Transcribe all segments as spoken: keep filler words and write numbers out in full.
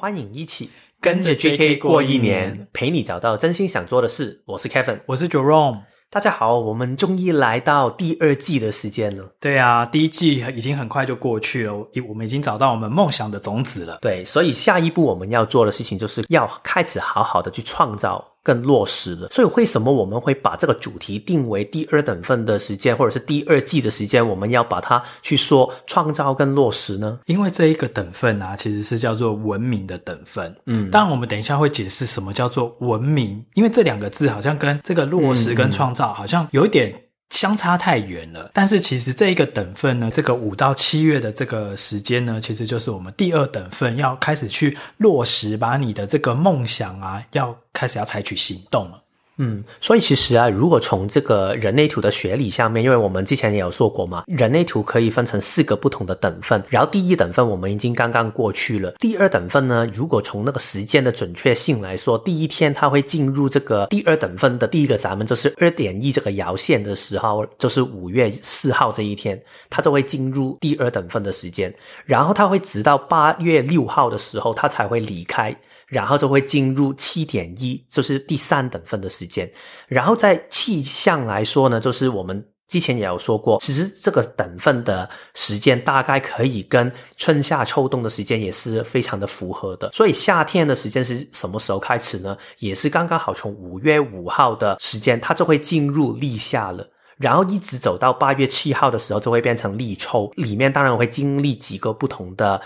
欢迎一起跟着 J K 过一年，陪你找到真心想做的事。我是 Kevin， 我是 Jerome。大家好，我们终于来到第二季的时间了。对啊，第一季已经很快就过去了，我们已经找到我们梦想的种子了。对，所以下一步我们要做的事情就是要开始好好的去创造更落实了。所以为什么我们会把这个主题定为第二等份的时间，或者是第二季的时间，我们要把它去说创造跟落实呢？因为这一个等份啊，其实是叫做文明的等份。嗯，当然我们等一下会解释什么叫做文明，因为这两个字好像跟这个落实跟创造好像有一点相差太远了。但是其实这一个等份呢，这个五到七月的这个时间呢，其实就是我们第二等份要开始去落实，把你的这个梦想啊，要开始要采取行动了。嗯，所以其实啊，如果从这个人类图的学理下面，因为我们之前也有说过嘛，人类图可以分成四个不同的等份，然后第一等份我们已经刚刚过去了。第二等份呢，如果从那个时间的准确性来说，第一天它会进入这个第二等份的第一个闸门，就是 二点一 这个爻线的时候，就是五月四号这一天，它就会进入第二等份的时间，然后它会直到八月六号的时候它才会离开，然后就会进入 七点一， 就是第三等份的时间。然后在气象来说呢，就是我们之前也有说过，其实这个等份的时间大概可以跟春夏秋冬的时间也是非常的符合的。所以夏天的时间是什么时候开始呢？也是刚刚好从五月五号的时间它就会进入立夏了，然后一直走到八月七号的时候就会变成立秋，里面当然会经历几个不同的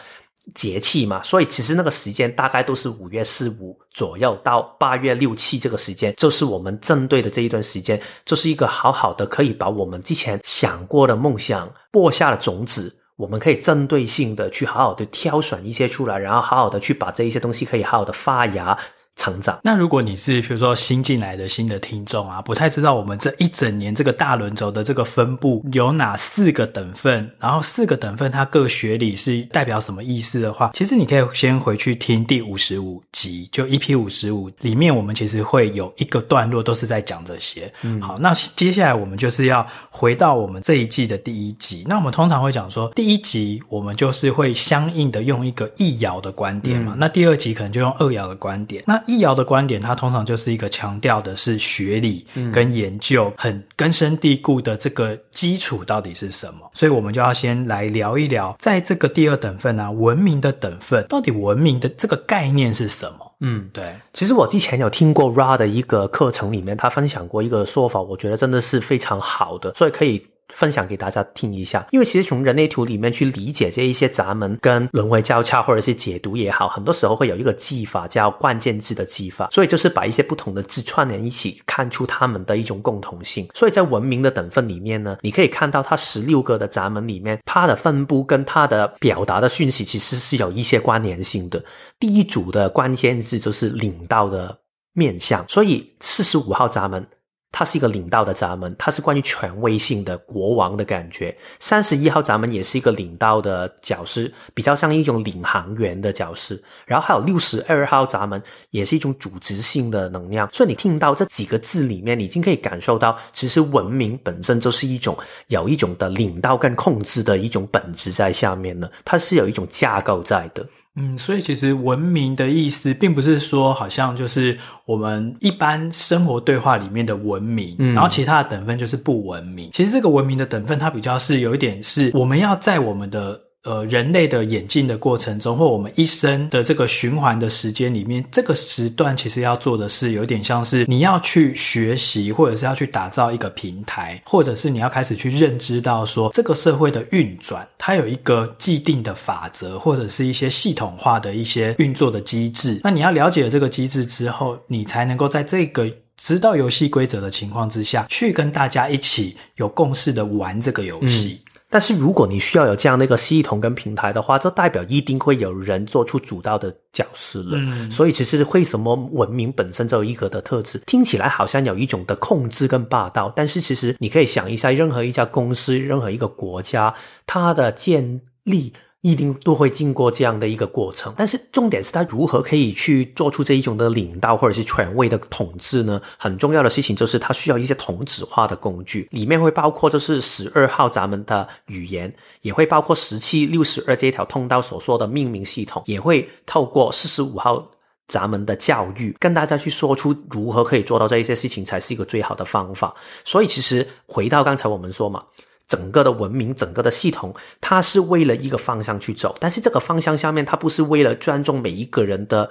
节气嘛，所以其实那个时间大概都是五月四、五左右到八月六、七这个时间，就是我们针对的这一段时间，就是一个好好的可以把我们之前想过的梦想播下的种子，我们可以针对性的去好好的挑选一些出来，然后好好的去把这一些东西可以好好的发芽成长。那如果你是比如说新进来的新的听众啊，不太知道我们这一整年这个大轮轴的这个分布有哪四个等份，然后四个等份它各学理是代表什么意思的话，其实你可以先回去听第五十五集，就 E P 五十五 里面我们其实会有一个段落都是在讲这些、嗯、好，那接下来我们就是要回到我们这一季的第一集。那我们通常会讲说，第一集我们就是会相应的用一个一爻的观点嘛、嗯，那第二集可能就用二爻的观点。那一爻的观点它通常就是一个强调的是学理跟研究很根深蒂固的这个基础到底是什么，所以我们就要先来聊一聊在这个第二等份啊，文明的等份到底文明的这个概念是什么。嗯，对。其实我之前有听过 R A 的一个课程里面，他分享过一个说法，我觉得真的是非常好的，所以可以分享给大家听一下。因为其实从人类图里面去理解这一些闸门跟轮回交叉或者是解读也好，很多时候会有一个技法叫关键字的技法，所以就是把一些不同的字串联一起，看出它们的一种共同性。所以在文明的等份里面呢，你可以看到它十六个的闸门里面，它的分布跟它的表达的讯息其实是有一些关联性的。第一组的关键字就是领导的面向，所以四十五号闸门它是一个领导的闸门，它是关于权威性的国王的感觉。三十一号闸门也是一个领导的角色，比较像一种领航员的角色。然后还有六十二号闸门也是一种组织性的能量。所以你听到这几个字里面，你已经可以感受到其实文明本身就是一种有一种的领导跟控制的一种本质在下面呢，它是有一种架构在的。嗯，所以其实文明的意思并不是说好像就是我们一般生活对话里面的文明、嗯、然后其他的等分就是不文明。其实这个文明的等分它比较是有一点是我们要在我们的呃人类的演进的过程中，或我们一生的这个循环的时间里面，这个时段其实要做的是有点像是你要去学习，或者是要去打造一个平台，或者是你要开始去认知到说这个社会的运转它有一个既定的法则，或者是一些系统化的一些运作的机制。那你要了解了这个机制之后，你才能够在这个知道游戏规则的情况之下，去跟大家一起有共识的玩这个游戏、嗯。但是如果你需要有这样的一个系统跟平台的话，就代表一定会有人做出主导的角色了、嗯、所以其实为什么文明本身就有一个的特质，听起来好像有一种的控制跟霸道，但是其实你可以想一下，任何一家公司任何一个国家它的建立一定都会经过这样的一个过程。但是重点是他如何可以去做出这一种的领导或者是权威的统治呢？很重要的事情就是他需要一些同质化的工具，里面会包括就是十二号咱们的语言，也会包括十七、六十二这一条通道所说的命名系统，也会透过四十五号咱们的教育跟大家去说出如何可以做到这一些事情才是一个最好的方法。所以其实回到刚才我们说嘛，整个的文明整个的系统它是为了一个方向去走，但是这个方向下面它不是为了尊重每一个人的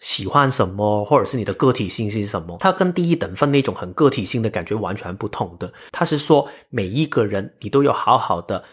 喜欢什么或者是你的个体性是什么，它跟第一等分那种很个体性的感觉完全不同的。它是说每一个人你都有好好的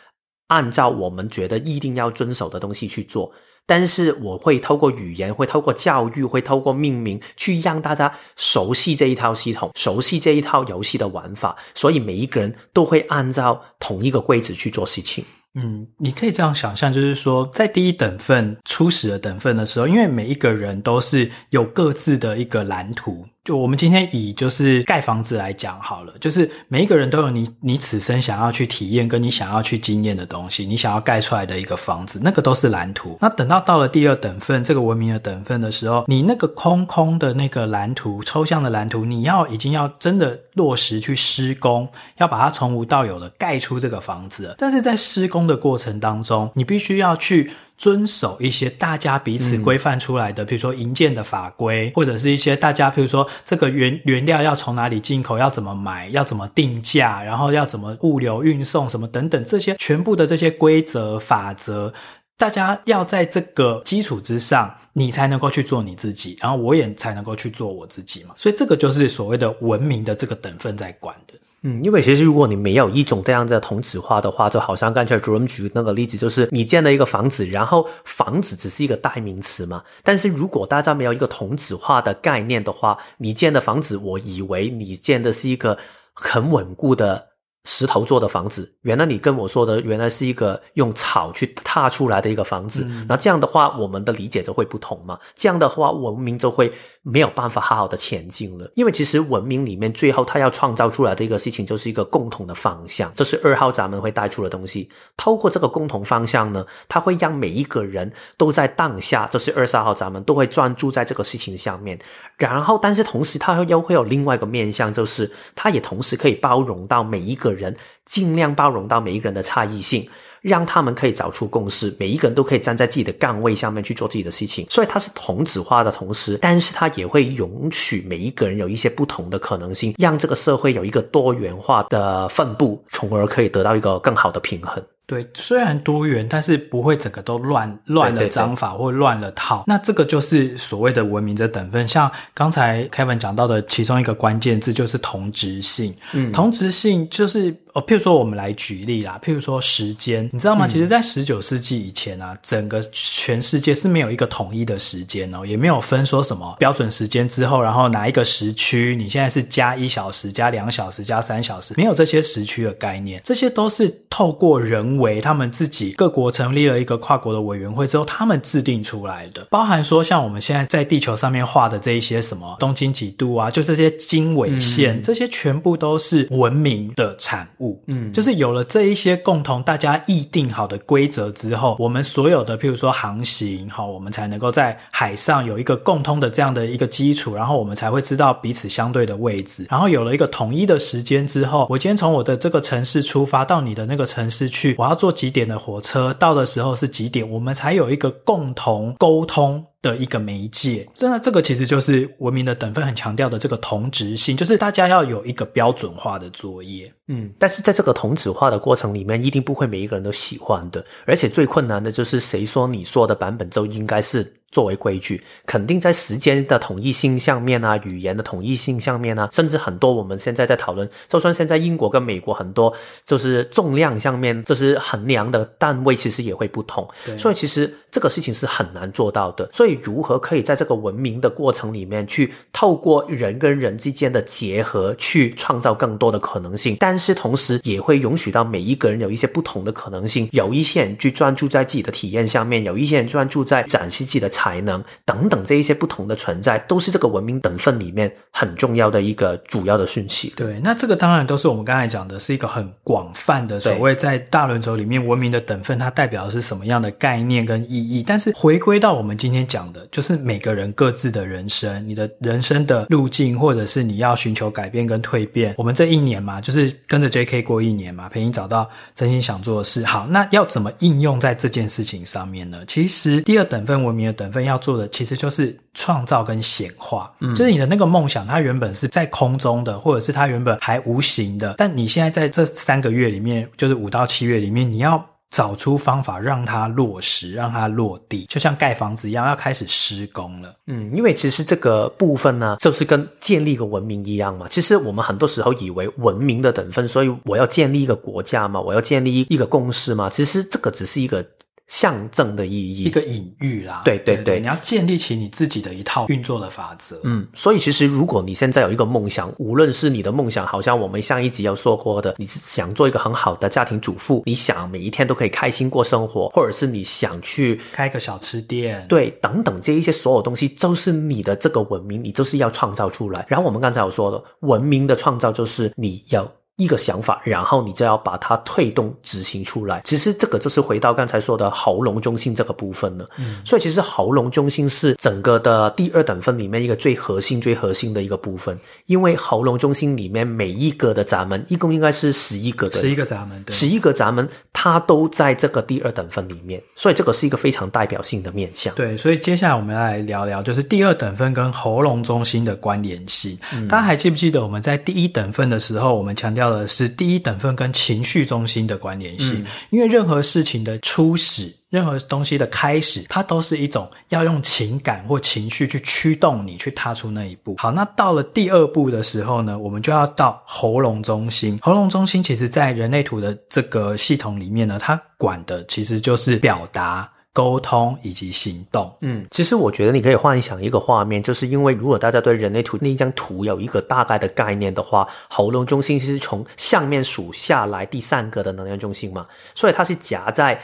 按照我们觉得一定要遵守的东西去做，但是我会透过语言，会透过教育，会透过命名去让大家熟悉这一套系统，熟悉这一套游戏的玩法，所以每一个人都会按照同一个规则去做事情。嗯，你可以这样想象，就是说在第一等份初始的等份的时候，因为每一个人都是有各自的一个蓝图，就我们今天以就是盖房子来讲好了，就是每一个人都有你你此生想要去体验跟你想要去经验的东西，你想要盖出来的一个房子，那个都是蓝图。那等到到了第二等份这个文明的等份的时候，你那个空空的那个蓝图，抽象的蓝图，你要已经要真的落实去施工，要把它从无到有的盖出这个房子了。但是在施工的过程当中，你必须要去遵守一些大家彼此规范出来的、嗯、比如说营建的法规，或者是一些大家比如说这个原原料要从哪里进口，要怎么买，要怎么定价，然后要怎么物流运送什么等等，这些全部的这些规则法则，大家要在这个基础之上你才能够去做你自己，然后我也才能够去做我自己嘛。所以这个就是所谓的文明的这个等分在管的。嗯，因为其实如果你没有一种这样的同质化的话，就好像刚才 Jerome 举那个例子，就是你建了一个房子，然后房子只是一个代名词嘛。但是如果大家没有一个同质化的概念的话，你建的房子，我以为你建的是一个很稳固的石头做的房子，原来你跟我说的原来是一个用草去踏出来的一个房子，那、嗯、这样的话我们的理解就会不同嘛，这样的话文明就会没有办法好好的前进了。因为其实文明里面最后它要创造出来的一个事情就是一个共同的方向，这是二号咱们会带出的东西。透过这个共同方向呢，它会让每一个人都在当下，这是二三号咱们都会专注在这个事情上面，然后但是同时它又会有另外一个面向，就是它也同时可以包容到每一个人人尽量包容到每一个人的差异性，让他们可以找出共识，每一个人都可以站在自己的岗位上面去做自己的事情。所以它是同质化的同时，但是它也会允许每一个人有一些不同的可能性，让这个社会有一个多元化的分布，从而可以得到一个更好的平衡。对，虽然多元，但是不会整个都乱乱了章法或乱了套。那这个就是所谓的文明的等分。像刚才 Kevin 讲到的其中一个关键字就是同质性。嗯，同质性就是哦，譬如说我们来举例啦，譬如说时间，你知道吗？嗯、其实，在十九世纪以前啊，整个全世界是没有一个统一的时间哦，也没有分说什么标准时间之后，然后哪一个时区，你现在是加一小时、加两小时、加三小时，没有这些时区的概念，这些都是透过人。为他们自己各国成立了一个跨国的委员会之后他们制定出来的，包含说像我们现在在地球上面画的这一些什么东经几度啊，就这些经纬线、嗯、这些全部都是文明的产物。嗯，就是有了这一些共同大家议定好的规则之后，我们所有的譬如说航行、哦、我们才能够在海上有一个共通的这样的一个基础，然后我们才会知道彼此相对的位置，然后有了一个统一的时间之后，我今天从我的这个城市出发到你的那个城市去，我要坐几点的火车，到的时候是几点，我们才有一个共同沟通的一个媒介。真的，这个其实就是文明的等分很强调的这个同质性，就是大家要有一个标准化的作业。嗯，但是在这个同质化的过程里面，一定不会每一个人都喜欢的，而且最困难的就是谁说你说的版本就应该是作为规矩，肯定在时间的统一性上面啊，语言的统一性上面啊，甚至很多我们现在在讨论，就算现在英国跟美国很多就是重量上面就是衡量的单位其实也会不同，所以其实这个事情是很难做到的。所以如何可以在这个文明的过程里面去透过人跟人之间的结合去创造更多的可能性，但是同时也会允许到每一个人有一些不同的可能性，有一些人去专注在自己的体验上面，有一些人专注在展示自己的才能等等这一些不同的存在，都是这个文明等分里面很重要的一个主要的讯息。对，那这个当然都是我们刚才讲的是一个很广泛的所谓在大轮轴里面文明的等分它代表的是什么样的概念跟意义，但是回归到我们今天讲的就是每个人各自的人生，你的人生的路径或者是你要寻求改变跟蜕变。我们这一年嘛，就是跟着 J K 过一年嘛，陪你找到真心想做的事。好，那要怎么应用在这件事情上面呢？其实第二等分文明的等分要做的其实就是创造跟显化、嗯、就是你的那个梦想它原本是在空中的，或者是它原本还无形的，但你现在在这三个月里面，就是五到七月里面，你要找出方法让它落实，让它落地，就像盖房子一样，要开始施工了。嗯，因为其实这个部分呢，就是跟建立一个文明一样嘛。其实我们很多时候以为文明的等分，所以我要建立一个国家嘛，我要建立一个共识嘛，其实这个只是一个象征的意义，一个隐喻啦。对对 对, 对, 对，你要建立起你自己的一套运作的法则。嗯，所以其实如果你现在有一个梦想，无论是你的梦想，好像我们上一集有说过的，你想做一个很好的家庭主妇，你想每一天都可以开心过生活，或者是你想去开个小吃店，对，等等这一些所有东西，就是你的这个文明，你就是要创造出来。然后我们刚才有说的，文明的创造就是你要一个想法，然后你就要把它推动执行出来。其实这个就是回到刚才说的喉咙中心这个部分了、嗯、所以其实喉咙中心是整个的第二等分里面一个最核心最核心的一个部分，因为喉咙中心里面每一个的闸门一共应该是十一个的，十一个闸门，对，十一个闸门它都在这个第二等分里面，所以这个是一个非常代表性的面向。对，所以接下来我们来聊聊就是第二等分跟喉咙中心的关联性、嗯、大家还记不记得我们在第一等分的时候我们强调的是第一等分跟情绪中心的关联性、嗯、因为任何事情的初始，任何东西的开始，它都是一种要用情感或情绪去驱动你去踏出那一步。好，那到了第二步的时候呢，我们就要到喉咙中心。喉咙中心其实在人类图的这个系统里面呢，它管的其实就是表达、沟通以及行动。嗯，其实我觉得你可以幻想一个画面，就是因为如果大家对人类图那一张图有一个大概的概念的话，喉咙中心是从上面数下来第三个的能量中心嘛，所以它是夹在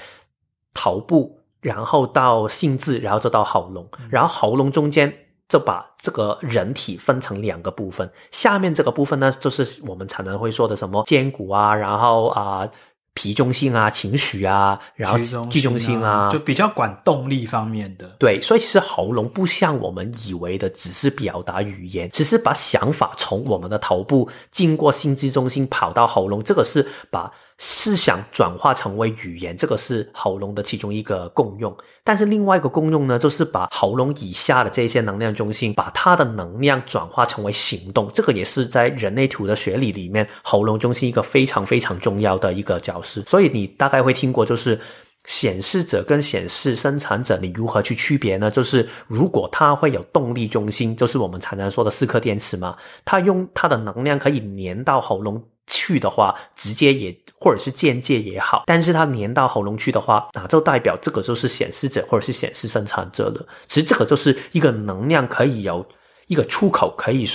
头部，然后到心智，然后就到喉咙，然后喉咙中间就把这个人体分成两个部分，下面这个部分呢，就是我们常常会说的什么肩骨啊，然后啊、呃脾中心啊，情绪啊，然后肌中心啊，就比较管动力方面的。对，所以其实喉咙不像我们以为的只是表达语言，只是把想法从我们的头部经过心肌中心跑到喉咙，这个是把思想转化成为语言，这个是喉咙的其中一个功用。但是另外一个功用呢，就是把喉咙以下的这些能量中心，把它的能量转化成为行动，这个也是在人类图的学理里面喉咙中心一个非常非常重要的一个角色。所以你大概会听过，就是显示者跟显示生产者，你如何去区别呢？就是如果它会有动力中心，就是我们常常说的四颗电池嘛，它用它的能量可以粘到喉咙去的话，直接也或者是间接也好，但是它粘到喉咙去的话，那就代表这个就是显示者或者是显示生产者了。其实这个就是一个能量可以有一个出口，可以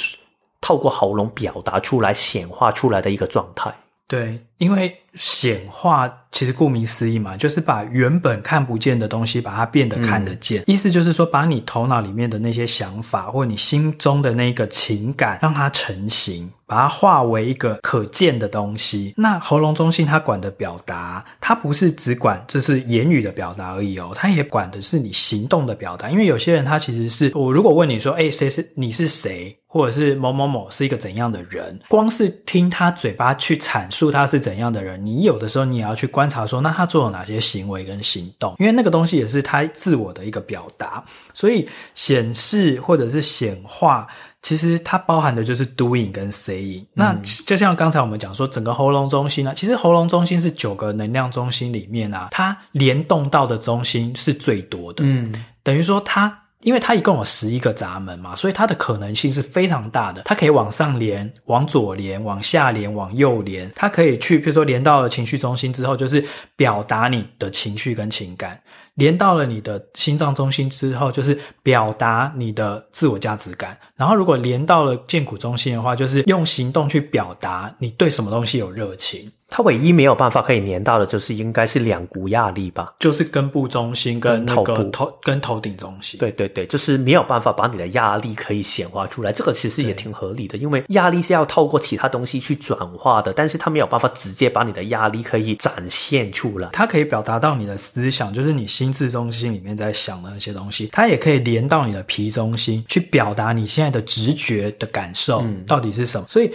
透过喉咙表达出来、显化出来的一个状态。对，因为显化其实顾名思义嘛，就是把原本看不见的东西把它变得看得见、嗯、意思就是说把你头脑里面的那些想法或你心中的那个情感让它成型，把它化为一个可见的东西。那喉咙中心它管的表达，它不是只管就是言语的表达而已哦，它也管的是你行动的表达。因为有些人他其实是，我如果问你说诶、欸、谁是你是谁，或者是某某某是一个怎样的人，光是听他嘴巴去阐述他是怎样的人，你有的时候你也要去观察说那他做了哪些行为跟行动，因为那个东西也是他自我的一个表达。所以显示或者是显化其实它包含的就是 doing 跟 saying、嗯、那就像刚才我们讲说整个喉咙中心啊，其实喉咙中心是九个能量中心里面啊，它联动到的中心是最多的、嗯、等于说它因为它一共有十一个闸门嘛，所以它的可能性是非常大的，它可以往上连，往左连，往下连，往右连，它可以去比如说连到了情绪中心之后，就是表达你的情绪跟情感，连到了你的心脏中心之后，就是表达你的自我价值感，然后如果连到了剑骨中心的话，就是用行动去表达你对什么东西有热情。他唯一没有办法可以黏到的就是应该是两股压力吧，就是根部中心跟那个头跟头顶中心，对对对，就是没有办法把你的压力可以显化出来，这个其实也挺合理的，因为压力是要透过其他东西去转化的，但是他没有办法直接把你的压力可以展现出来，他可以表达到你的思想，就是你心智中心里面在想的那些东西，他也可以连到你的皮中心去表达你现在的直觉的感受、嗯、到底是什么，所以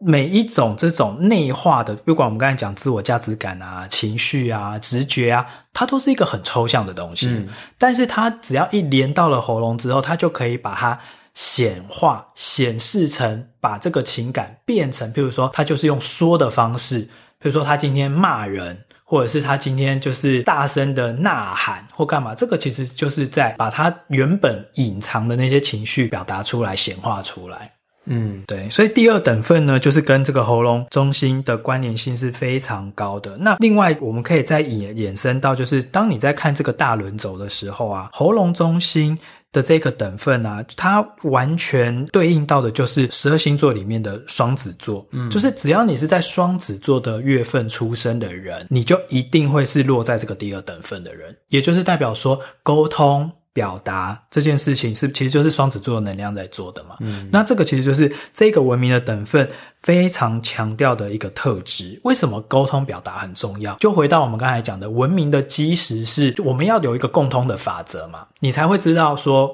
每一种这种内化的，不管我们刚才讲自我价值感啊、情绪啊、直觉啊，它都是一个很抽象的东西、嗯、但是它只要一连到了喉咙之后，它就可以把它显化显示成，把这个情感变成，譬如说它就是用说的方式，譬如说它今天骂人，或者是他今天就是大声的呐喊或干嘛，这个其实就是在把他原本隐藏的那些情绪表达出来、显化出来。嗯，对，所以第二等份呢，就是跟这个喉咙中心的关联性是非常高的。那另外我们可以再衍生到，就是当你在看这个大轮轴的时候啊，喉咙中心的这个等份啊，它完全对应到的就是十二星座里面的双子座、嗯、就是只要你是在双子座的月份出生的人，你就一定会是落在这个第二等份的人，也就是代表说沟通表达这件事情是其实就是双子座的能量在做的嘛、嗯、那这个其实就是这个文明的等分非常强调的一个特质。为什么沟通表达很重要，就回到我们刚才讲的，文明的基石是我们要有一个共通的法则嘛，你才会知道说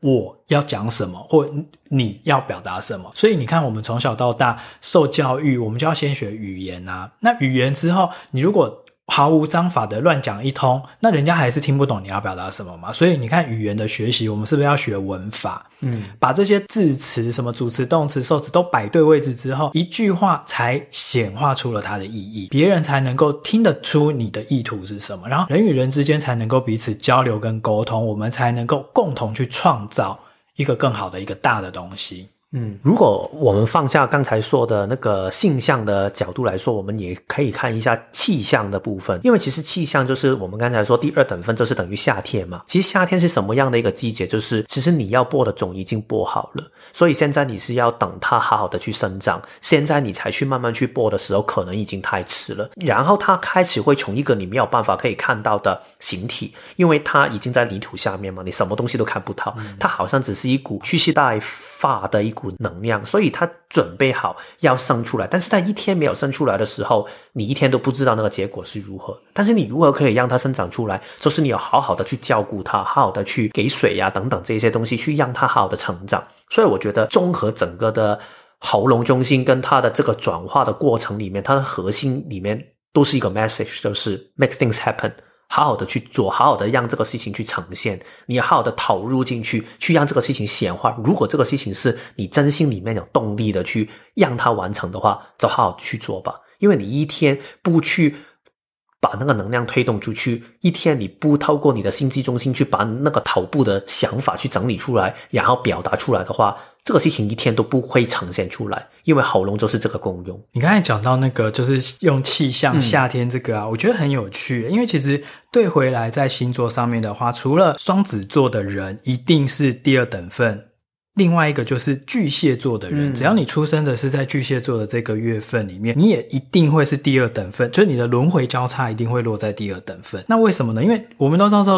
我要讲什么或你要表达什么。所以你看我们从小到大受教育，我们就要先学语言啊，那语言之后你如果毫无章法的乱讲一通，那人家还是听不懂你要表达什么嘛。所以你看语言的学习，我们是不是要学文法，嗯，把这些字词什么主词动词受词都摆对位置之后，一句话才显化出了它的意义，别人才能够听得出你的意图是什么，然后人与人之间才能够彼此交流跟沟通，我们才能够共同去创造一个更好的一个大的东西。嗯，如果我们放下刚才说的那个性象的角度来说，我们也可以看一下气象的部分，因为其实气象就是我们刚才说第二等分，就是等于夏天嘛。其实夏天是什么样的一个季节，就是其实你要播的种已经播好了，所以现在你是要等它好好的去生长，现在你才去慢慢去播的时候可能已经太迟了，然后它开始会从一个你没有办法可以看到的形体，因为它已经在泥土下面嘛，你什么东西都看不到、嗯、它好像只是一股蓄势待发的一股能量，所以他准备好要生出来，但是他一天没有生出来的时候，你一天都不知道那个结果是如何。但是你如何可以让它生长出来，就是你有好好的去照顾它，好好的去给水啊等等这些东西，去让它好好的成长。所以我觉得综合整个的喉咙中心跟它的这个转化的过程里面，它的核心里面都是一个 message， 就是 make things happen，好好的去做，好好的让这个事情去呈现，你好好的投入进去，去让这个事情显化。如果这个事情是你真心里面有动力的去让它完成的话，就好好去做吧。因为你一天不去把那个能量推动出去，一天你不透过你的心智中心去把那个头部的想法去整理出来，然后表达出来的话，这个事情一天都不会呈现出来，因为喉咙就是这个功用。你刚才讲到那个就是用气象夏天这个啊、嗯、我觉得很有趣，因为其实对回来在星座上面的话，除了双子座的人一定是第二等份，另外一个就是巨蟹座的人、嗯、只要你出生的是在巨蟹座的这个月份里面，你也一定会是第二等份，就是你的轮回交叉一定会落在第二等份。那为什么呢？因为我们都知道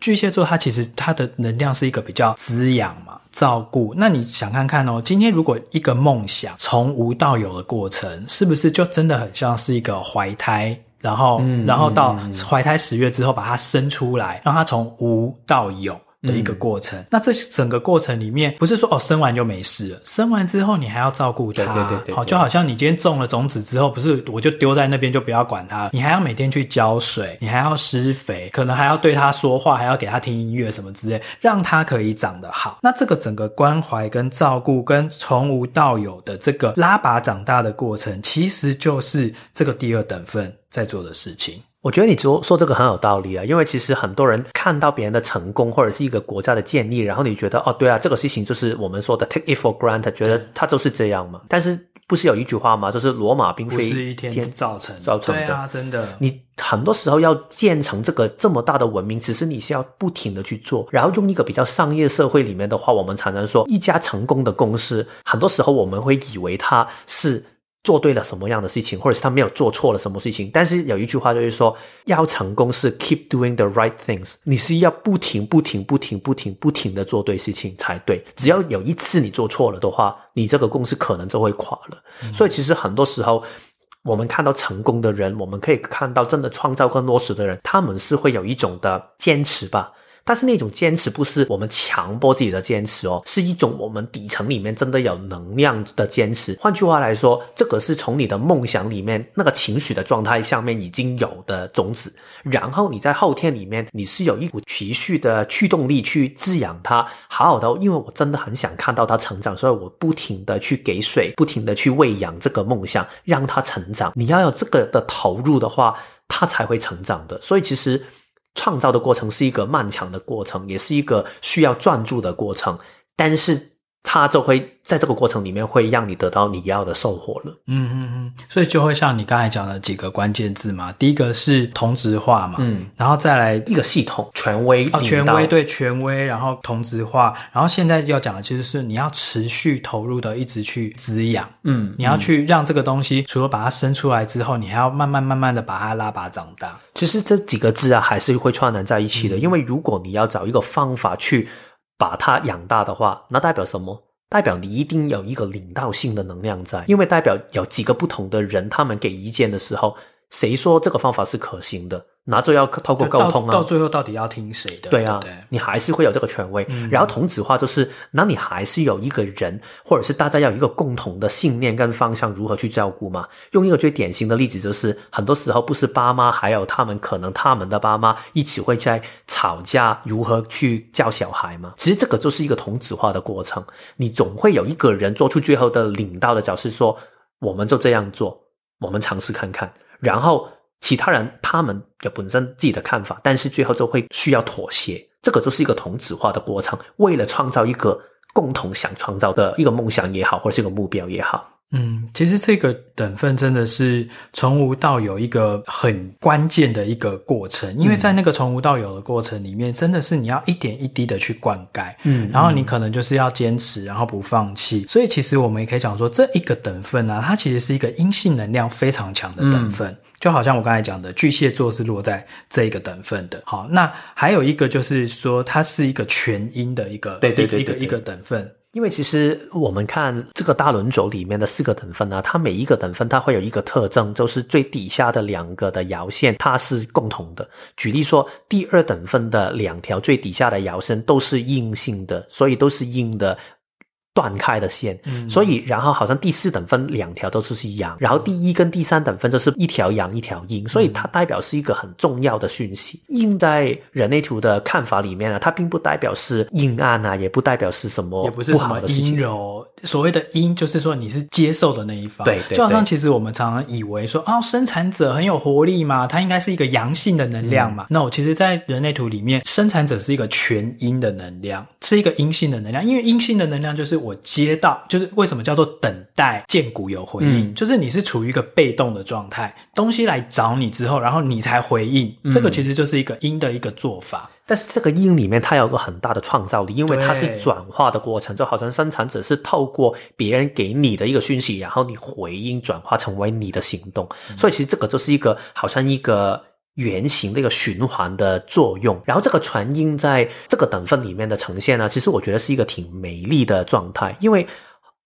巨蟹座它其实它的能量是一个比较滋养嘛，照顾。那你想看看哦，今天如果一个梦想从无到有的过程，是不是就真的很像是一个怀胎，然后、嗯、然后到怀胎十月之后把它生出来，让它从无到有的一个过程、嗯、那这整个过程里面不是说哦生完就没事了，生完之后你还要照顾它，对对 对, 对, 对好，就好像你今天种了种子之后，不是我就丢在那边就不要管它了，你还要每天去浇水，你还要施肥，可能还要对它说话，还要给它听音乐什么之类，让它可以长得好。那这个整个关怀跟照顾跟从无到有的这个拉拔长大的过程，其实就是这个第二等份在做的事情。我觉得你说说这个很有道理啊，因为其实很多人看到别人的成功或者是一个国家的建立，然后你觉得哦对啊，这个事情就是我们说的 take it for granted， 觉得它就是这样嘛。但是不是有一句话吗？就是罗马并非不是一天造成造成的，对啊，真的。你很多时候要建成这个这么大的文明，只是你是要不停的去做，然后用一个比较商业社会里面的话，我们常常说一家成功的公司，很多时候我们会以为它是做对了什么样的事情，或者是他没有做错了什么事情。但是有一句话就是说，要成功是 keep doing the right things， 你是要不停不停不停不停不停的做对事情才对，只要有一次你做错了的话，你这个公司可能就会垮了、嗯、所以其实很多时候我们看到成功的人，我们可以看到真的创造跟落实的人，他们是会有一种的坚持吧，但是那种坚持不是我们强迫自己的坚持哦，是一种我们底层里面真的有能量的坚持。换句话来说，这个是从你的梦想里面那个情绪的状态下面已经有的种子，然后你在后天里面你是有一股持续的驱动力去滋养它，好好的，因为我真的很想看到它成长，所以我不停的去给水，不停的去喂养这个梦想，让它成长。你要有这个的投入的话，它才会成长的。所以其实创造的过程是一个漫长的过程，也是一个需要专注的过程，但是它就会在这个过程里面会让你得到你要的收获了。嗯嗯嗯，所以就会像你刚才讲的几个关键字嘛，第一个是同质化嘛，嗯，然后再来一个系统权威、哦、权威对权威，然后同质化，然后现在要讲的其实是你要持续投入的一直去滋养，嗯，你要去让这个东西、嗯、除了把它生出来之后，你还要慢慢慢慢的把它拉拔长大。其实这几个字啊还是会串联在一起的、嗯、因为如果你要找一个方法去把它养大的话，那代表什么？代表你一定有一个领导性的能量在，因为代表有几个不同的人，他们给意见的时候，谁说这个方法是可行的，那就要透过沟通啊， 到, 到最后到底要听谁的？对啊，对对，你还是会有这个权威、嗯、然后同质化就是那你还是有一个人，或者是大家要有一个共同的信念跟方向，如何去照顾嘛。用一个最典型的例子就是很多时候不是爸妈还有他们可能他们的爸妈一起会在吵架如何去教小孩嘛。其实这个就是一个同质化的过程，你总会有一个人做出最后的领导的角色，说我们就这样做，我们尝试看看，然后其他人他们有本身自己的看法，但是最后就会需要妥协，这个就是一个同质化的过程，为了创造一个共同想创造的一个梦想也好，或者是一个目标也好。嗯，其实这个等分真的是从无到有一个很关键的一个过程，因为在那个从无到有的过程里面，真的是你要一点一滴的去灌溉，嗯，然后你可能就是要坚持，然后不放弃。所以其实我们也可以讲说，这一个等分啊，它其实是一个阴性能量非常强的等分。嗯，就好像我刚才讲的，巨蟹座是落在这一个等分的。好，那还有一个就是说，它是一个全阴的一个，对对对对对对，一个一个等分。因为其实我们看这个大轮轴里面的四个等分啊，它每一个等分它会有一个特征，就是最底下的两个的爻线它是共同的。举例说，第二等分的两条最底下的爻线都是阴性的，所以都是阴的断开的线，所以然后好像第四等分两条都是阳，然后第一跟第三等分就是一条阳一条阴，所以它代表是一个很重要的讯息。阴在人类图的看法里面啊，它并不代表是阴暗啊，也不代表是什么不好的事情，也不是什么阴柔。所谓的阴就是说你是接受的那一方，对对对，就好像其实我们常常以为说啊、哦，生产者很有活力嘛，它应该是一个阳性的能量嘛。那我、嗯 no, 其实在人类图里面，生产者是一个全阴的能量，是一个阴性的能量，因为阴性的能量就是我。我接到，就是为什么叫做等待见骨有回应、嗯、就是你是处于一个被动的状态，东西来找你之后，然后你才回应、嗯、这个其实就是一个阴的一个做法。但是这个阴里面它有个很大的创造力，因为它是转化的过程，就好像生产者是透过别人给你的一个讯息，然后你回应转化成为你的行动、嗯、所以其实这个就是一个好像一个圆形的一个循环的作用。然后这个传音在这个等分里面的呈现呢，其实我觉得是一个挺美丽的状态，因为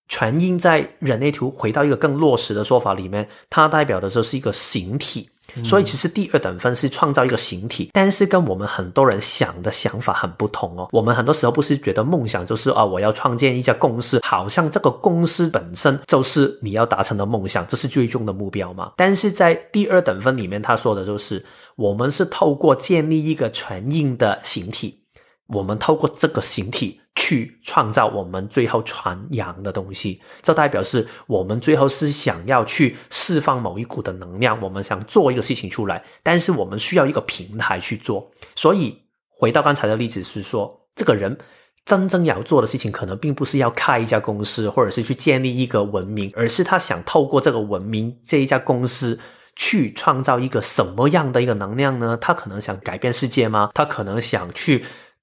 传音在人类图回到一个更落实的说法里面，它代表的就是一个形体，所以其实第二等分是创造一个形体、嗯、但是跟我们很多人想的想法很不同哦。我们很多时候不是觉得梦想就是啊，我要创建一家公司，好像这个公司本身就是你要达成的梦想，这是最终的目标嘛。但是在第二等分里面他说的就是我们是透过建立一个全印的形体，我们透过这个形体去创造我们最后传扬的东西，这代表是我们最后是想要去释放某一股的能量，我们想做一个事情出来，但是我们需要一个平台去做。所以回到刚才的例子是说，这个人真正要做的事情可能并不是要开一家公司，或者是去建立一个文明，而是他想透过这个文明这一家公司去创造一个什么样的一个能量呢？他可能想改变世界吗？他可能想去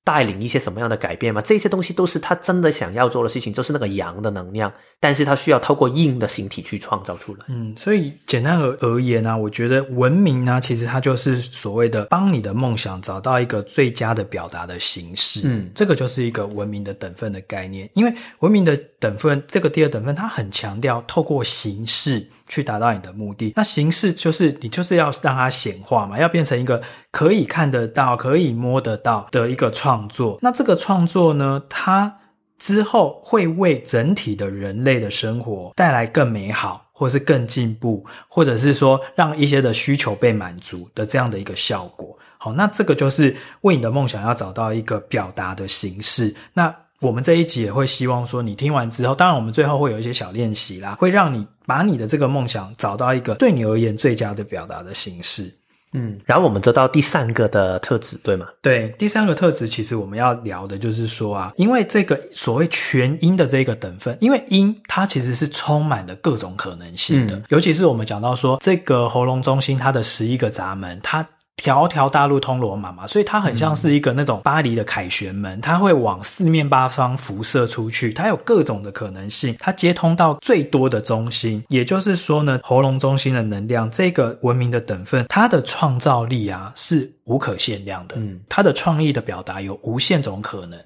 带领一些什么样的改变吗？这些东西都是他真的想要做的事情，就是那个阳的能量，但是他需要透过阴的形体去创造出来。嗯，所以简单而言呢、啊，我觉得文明呢、啊，其实它就是所谓的帮你的梦想找到一个最佳的表达的形式。嗯，这个就是一个文明的等分的概念，因为文明的等分，这个第二等分，它很强调透过形式去达到你的目的。那形式就是你就是要让它显化嘛，要变成一个可以看得到、可以摸得到的一个创作。那这个创作呢，它之后会为整体的人类的生活带来更美好，或是更进步，或者是说让一些的需求被满足的这样的一个效果。好，那这个就是为你的梦想要找到一个表达的形式。那我们这一集也会希望说你听完之后，当然我们最后会有一些小练习啦，会让你把你的这个梦想找到一个对你而言最佳的表达的形式。嗯，然后我们走到第三个的特质，对吗？对，第三个特质其实我们要聊的就是说啊，因为这个所谓全阴的这个等分，因为阴它其实是充满了各种可能性的、嗯、尤其是我们讲到说这个喉咙中心它的十一个闸门，它条条大路通罗马嘛，所以它很像是一个那种巴黎的凯旋门，它会往四面八方辐射出去，它有各种的可能性，它接通到最多的中心。也就是说呢，喉咙中心的能量，这个文明的等分，它的创造力啊是无可限量的，它的创意的表达有无限种可能。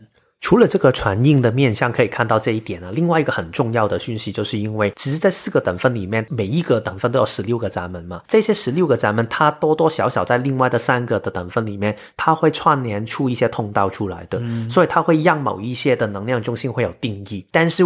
除了这个传印的面向可以看到这一点呢，另外一个很重要的讯息，就是因为其实在四个等分里面，每一个等分都有十六个闸门嘛，这些十六个闸门它多多少少在另外的三个的等分里面，它会串联出一些通道出来的、嗯、所以它会让某一些的能量中心会有定义，但是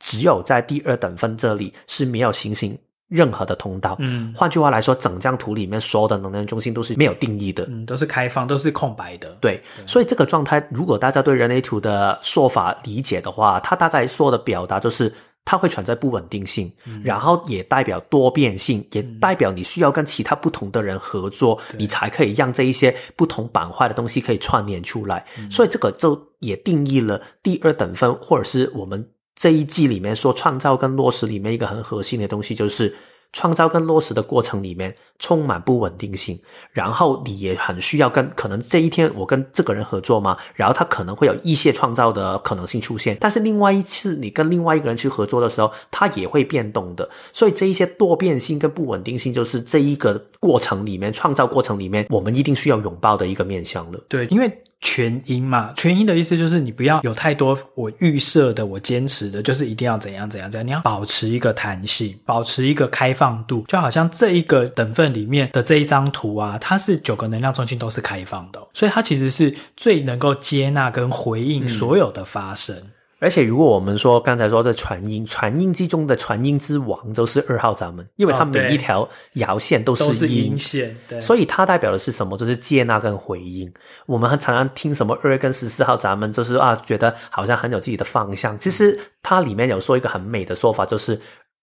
只有在第二等分这里是没有形成任何的通道。嗯，换句话来说，整张图里面所有的能量中心都是没有定义的，嗯，都是开放，都是空白的。对，对，所以这个状态，如果大家对人类图的说法理解的话，它大概说的表达就是它会存在不稳定性、嗯、然后也代表多变性，也代表你需要跟其他不同的人合作、嗯、你才可以让这一些不同板块的东西可以串联出来、嗯、所以这个就也定义了第二等分，或者是我们这一季里面说创造跟落实里面一个很核心的东西，就是创造跟落实的过程里面充满不稳定性，然后你也很需要跟，可能这一天我跟这个人合作嘛，然后他可能会有一些创造的可能性出现，但是另外一次你跟另外一个人去合作的时候，他也会变动的。所以这一些多变性跟不稳定性，就是这一个过程里面，创造过程里面我们一定需要拥抱的一个面向了。对，因为全因嘛，全因的意思就是你不要有太多我预设的，我坚持的就是一定要怎样怎样怎样，你要保持一个弹性，保持一个开放度。就好像这一个等分里面的这一张图啊，它是九个能量中心都是开放的、哦、所以它其实是最能够接纳跟回应所有的发生、嗯，而且如果我们说刚才说的传音，传音之中的传音之王就是二号闸门，因为它每一条爻线都是阴、哦、线，对，所以它代表的是什么？就是接纳跟回应。我们常常听什么二跟十四号闸门，就是啊，觉得好像很有自己的方向，其实它里面有说一个很美的说法，就是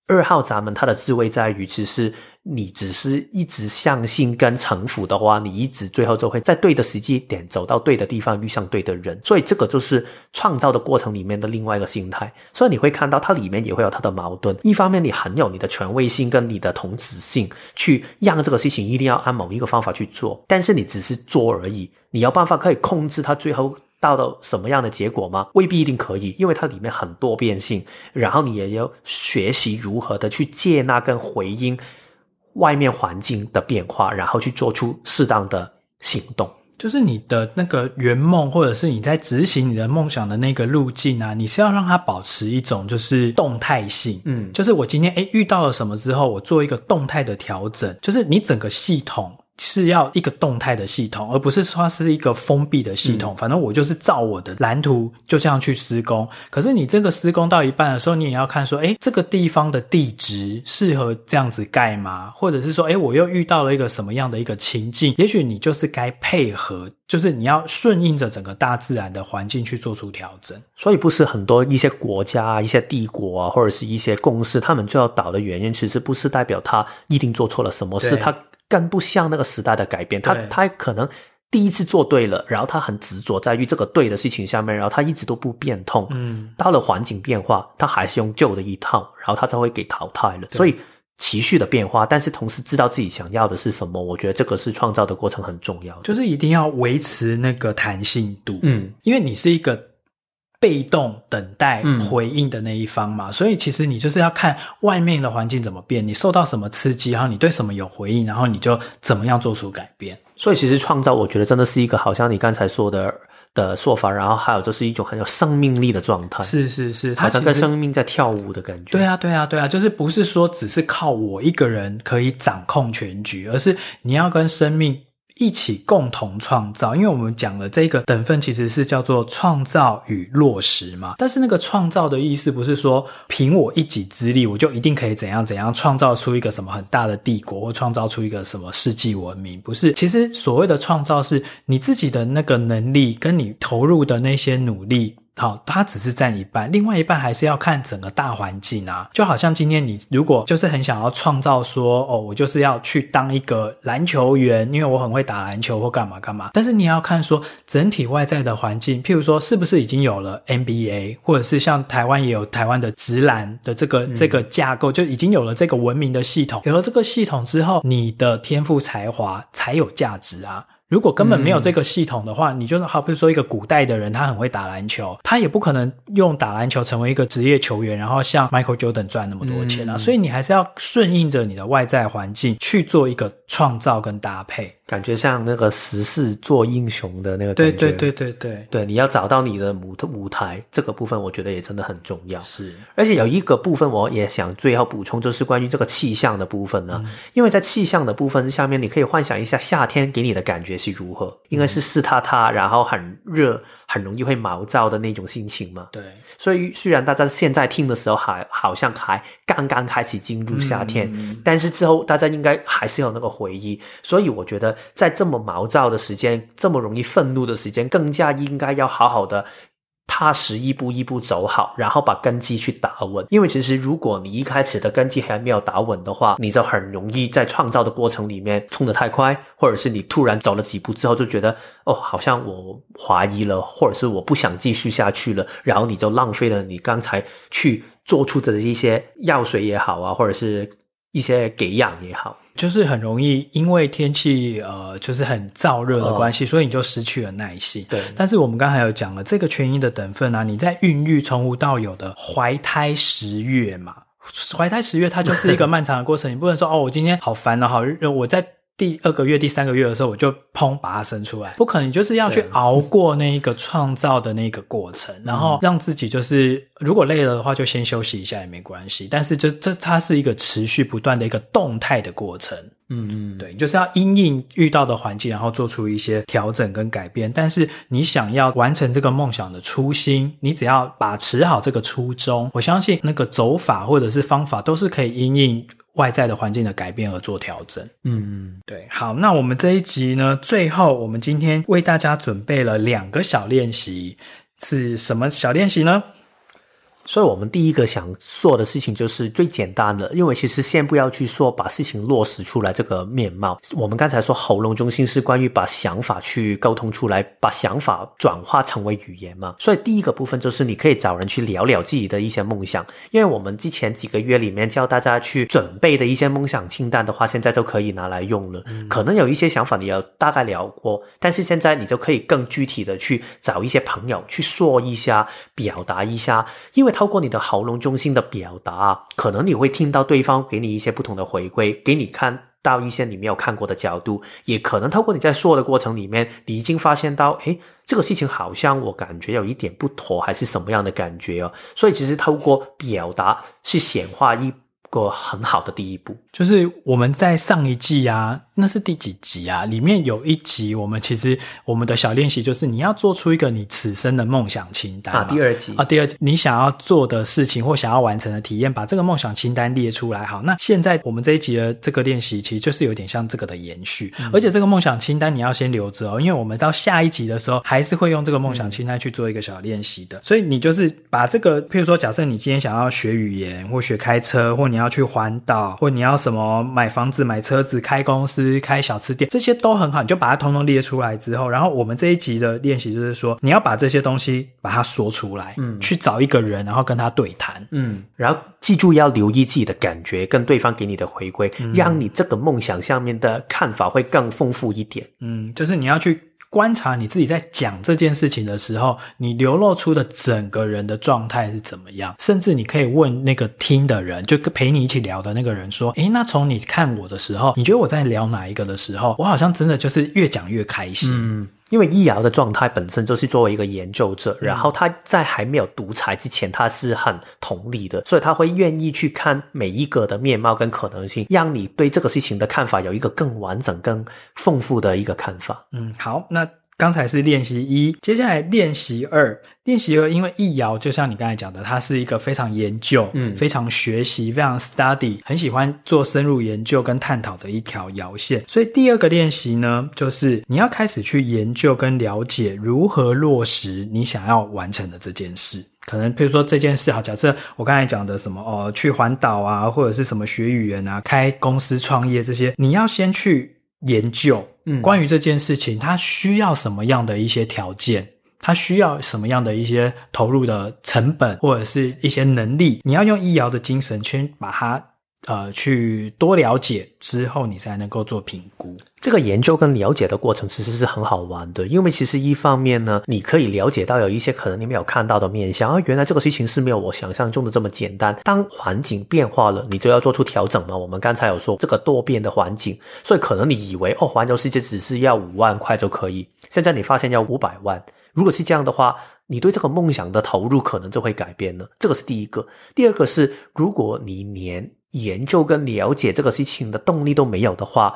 二号闸门它的智慧在于，其实你只是一直相信跟臣服的话，你一直最后就会在对的时机点走到对的地方，遇上对的人。所以这个就是创造的过程里面的另外一个心态。所以你会看到它里面也会有它的矛盾，一方面你很有你的权威性跟你的同质性，去让这个事情一定要按某一个方法去做，但是你只是做而已，你有办法可以控制它最后到到什么样的结果吗？未必一定可以，因为它里面很多变性，然后你也要学习如何的去接纳跟回应外面环境的变化，然后去做出适当的行动。就是你的那个圆梦，或者是你在执行你的梦想的那个路径啊，你是要让它保持一种就是动态性。嗯，就是我今天诶遇到了什么之后，我做一个动态的调整，就是你整个系统是要一个动态的系统，而不是说它是一个封闭的系统、嗯、反正我就是照我的蓝图就这样去施工。可是你这个施工到一半的时候，你也要看说诶这个地方的地质适合这样子盖吗？或者是说诶我又遇到了一个什么样的一个情境，也许你就是该配合，就是你要顺应着整个大自然的环境去做出调整。所以不是很多一些国家啊、一些帝国啊，或者是一些共识，他们最后倒的原因其实不是代表他一定做错了什么事，他跟不上那个时代的改变，他他可能第一次做对了，然后他很执着在于这个对的事情下面，然后他一直都不变通，嗯，到了环境变化他还是用旧的一套，然后他才会给淘汰了。所以期许的变化，但是同时知道自己想要的是什么，我觉得这个是创造的过程很重要的，就是一定要维持那个弹性度。嗯，因为你是一个被动等待回应的那一方嘛、嗯、所以其实你就是要看外面的环境怎么变，你受到什么刺激，然后你对什么有回应，然后你就怎么样做出改变。所以其实创造我觉得真的是一个好像你刚才说的的说法，然后还有就是一种很有生命力的状态，是是是，好像跟生命在跳舞的感觉。对啊对啊对啊，就是不是说只是靠我一个人可以掌控全局，而是你要跟生命一起共同创造。因为我们讲了这个等分其实是叫做创造与落实嘛，但是那个创造的意思不是说凭我一己之力我就一定可以怎样怎样创造出一个什么很大的帝国，或创造出一个什么世纪文明，不是。其实所谓的创造是你自己的那个能力跟你投入的那些努力，好，它只是占一半，另外一半还是要看整个大环境啊。就好像今天你如果就是很想要创造说，哦，我就是要去当一个篮球员，因为我很会打篮球或干嘛干嘛，但是你要看说整体外在的环境，譬如说是不是已经有了 N B A， 或者是像台湾也有台湾的职篮的这个、嗯、这个架构，就已经有了这个文明的系统。有了这个系统之后，你的天赋才华才有价值啊。如果根本没有这个系统的话、嗯、你就好比说一个古代的人，他很会打篮球，他也不可能用打篮球成为一个职业球员，然后像 Michael Jordan 赚那么多钱啊、嗯、所以你还是要顺应着你的外在环境去做一个创造跟搭配，感觉像那个时势做英雄的那个感觉。对对对对对对，你要找到你的舞台，这个部分我觉得也真的很重要。是，而且有一个部分我也想最后补充，就是关于这个气象的部分呢、啊嗯、因为在气象的部分下面你可以幻想一下夏天给你的感觉是如何，应该是湿塌塌然后很热很容易会毛躁的那种心情嘛。对，所以虽然大家现在听的时候还好像还刚刚开始进入夏天、嗯、但是之后大家应该还是有那个回忆，所以我觉得在这么毛躁的时间，这么容易愤怒的时间，更加应该要好好的踏实一步一步走好，然后把根基去打稳。因为其实如果你一开始的根基还没有打稳的话，你就很容易在创造的过程里面冲得太快，或者是你突然走了几步之后就觉得哦，好像我怀疑了，或者是我不想继续下去了，然后你就浪费了你刚才去做出的一些药水也好啊，或者是一些给养也好，就是很容易因为天气呃，就是很燥热的关系、哦、所以你就失去了耐性。对，但是我们刚才有讲了这个全因的等分啊，你在孕育从无到有的怀胎十月嘛，怀胎十月它就是一个漫长的过程你不能说哦，我今天好烦了，好我在第二个月第三个月的时候我就砰把它生出来，不可能，就是要去熬过那一个创造的那个过程，然后让自己就是如果累了的话就先休息一下也没关系，但是就这它是一个持续不断的一个动态的过程。嗯嗯，对，就是要因应遇到的环境，然后做出一些调整跟改变，但是你想要完成这个梦想的初心，你只要把持好这个初衷，我相信那个走法或者是方法都是可以因应外在的环境的改变而做调整。嗯，对，好，那我们这一集呢，最后我们今天为大家准备了两个小练习，是什么小练习呢？所以我们第一个想做的事情就是最简单的，因为其实先不要去说把事情落实出来这个面貌，我们刚才说喉咙中心是关于把想法去沟通出来，把想法转化成为语言嘛。所以第一个部分就是你可以找人去聊聊自己的一些梦想，因为我们之前几个月里面教大家去准备的一些梦想清单的话，现在就可以拿来用了、嗯、可能有一些想法你有大概聊过，但是现在你就可以更具体的去找一些朋友去说一下，表达一下，因为透过你的喉咙中心的表达，可能你会听到对方给你一些不同的回归，给你看到一些你没有看过的角度，也可能透过你在说的过程里面，你已经发现到诶，这个事情好像我感觉有一点不妥，还是什么样的感觉哦。所以其实透过表达是显化一个很好的第一步。就是我们在上一季啊，那是第几集啊，里面有一集我们其实我们的小练习就是你要做出一个你此生的梦想清单啊。第二集啊，第二集你想要做的事情或想要完成的体验，把这个梦想清单列出来。好，那现在我们这一集的这个练习其实就是有点像这个的延续、嗯、而且这个梦想清单你要先留着哦，因为我们到下一集的时候还是会用这个梦想清单去做一个小练习的、嗯、所以你就是把这个，譬如说假设你今天想要学语言或学开车，或你要去环岛，或你要什么买房子买车子开公司，师、开小吃店，这些都很好，你就把它通通列出来之后，然后我们这一集的练习就是说你要把这些东西把它说出来，嗯，去找一个人然后跟他对谈，嗯，然后记住要留意自己的感觉跟对方给你的回归，嗯，让你这个梦想下面的看法会更丰富一点。嗯，就是你要去观察你自己在讲这件事情的时候你流露出的整个人的状态是怎么样，甚至你可以问那个听的人，就陪你一起聊的那个人说，诶，那从你看我的时候，你觉得我在聊哪一个的时候我好像真的就是越讲越开心。嗯，因为易遥的状态本身就是作为一个研究者，然后他在还没有独裁之前他是很同理的，所以他会愿意去看每一个的面貌跟可能性，让你对这个事情的看法有一个更完整更丰富的一个看法。嗯，好，那刚才是练习一，接下来练习二。练习二因为易遥就像你刚才讲的，他是一个非常研究、嗯、非常学习、非常 study， 很喜欢做深入研究跟探讨的一条摇线，所以第二个练习呢，就是你要开始去研究跟了解如何落实你想要完成的这件事。可能譬如说这件事，好，假设我刚才讲的什么哦，去环岛啊，或者是什么学语言啊、开公司创业这些，你要先去研究关于这件事情它需要什么样的一些条件，它需要什么样的一些投入的成本或者是一些能力，你要用易遥的精神去把它呃，去多了解之后你才能够做评估。这个研究跟了解的过程其实是很好玩的，因为其实一方面呢，你可以了解到有一些可能你没有看到的面向，啊，原来这个事情是没有我想象中的这么简单，当环境变化了你就要做出调整嘛，我们刚才有说这个多变的环境，所以可能你以为哦，环游世界只是要五万块就可以，现在你发现要五百万，如果是这样的话你对这个梦想的投入可能就会改变了，这个是第一个。第二个是如果你连研究跟了解这个事情的动力都没有的话，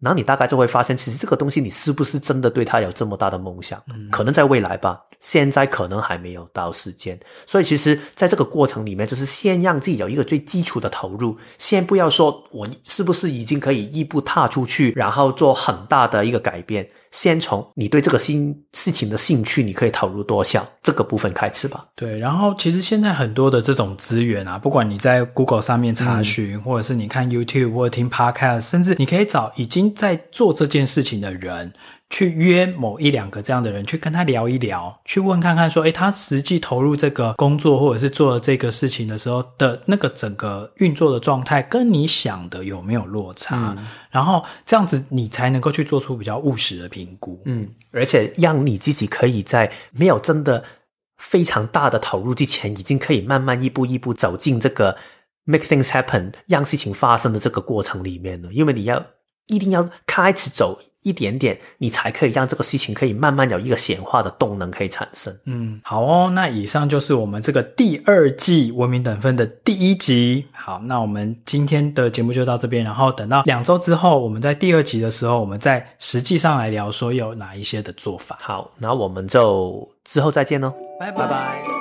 然后你大概就会发现其实这个东西你是不是真的对它有这么大的梦想，嗯，可能在未来吧，现在可能还没有到时间，所以其实在这个过程里面就是先让自己有一个最基础的投入，先不要说我是不是已经可以一步踏出去然后做很大的一个改变，先从你对这个新事情的兴趣你可以投入多少这个部分开始吧。对，然后其实现在很多的这种资源啊，不管你在 Google 上面查询，嗯，或者是你看 YouTube 或者听 Podcast， 甚至你可以找已经在做这件事情的人去约某一两个这样的人去跟他聊一聊，去问看看说，诶，他实际投入这个工作或者是做这个事情的时候的那个整个运作的状态跟你想的有没有落差，嗯，然后这样子你才能够去做出比较务实的评估。嗯，而且让你自己可以在没有真的非常大的投入之前已经可以慢慢一步一步走进这个 make things happen 让事情发生的这个过程里面了，因为你要一定要开始走一点点，你才可以让这个事情可以慢慢有一个显化的动能可以产生。嗯，好哦，那以上就是我们这个第二季文明等分的第一集。好，那我们今天的节目就到这边，然后等到两周之后我们在第二集的时候我们再实际上来聊说有哪一些的做法。好，那我们就之后再见咯，拜拜。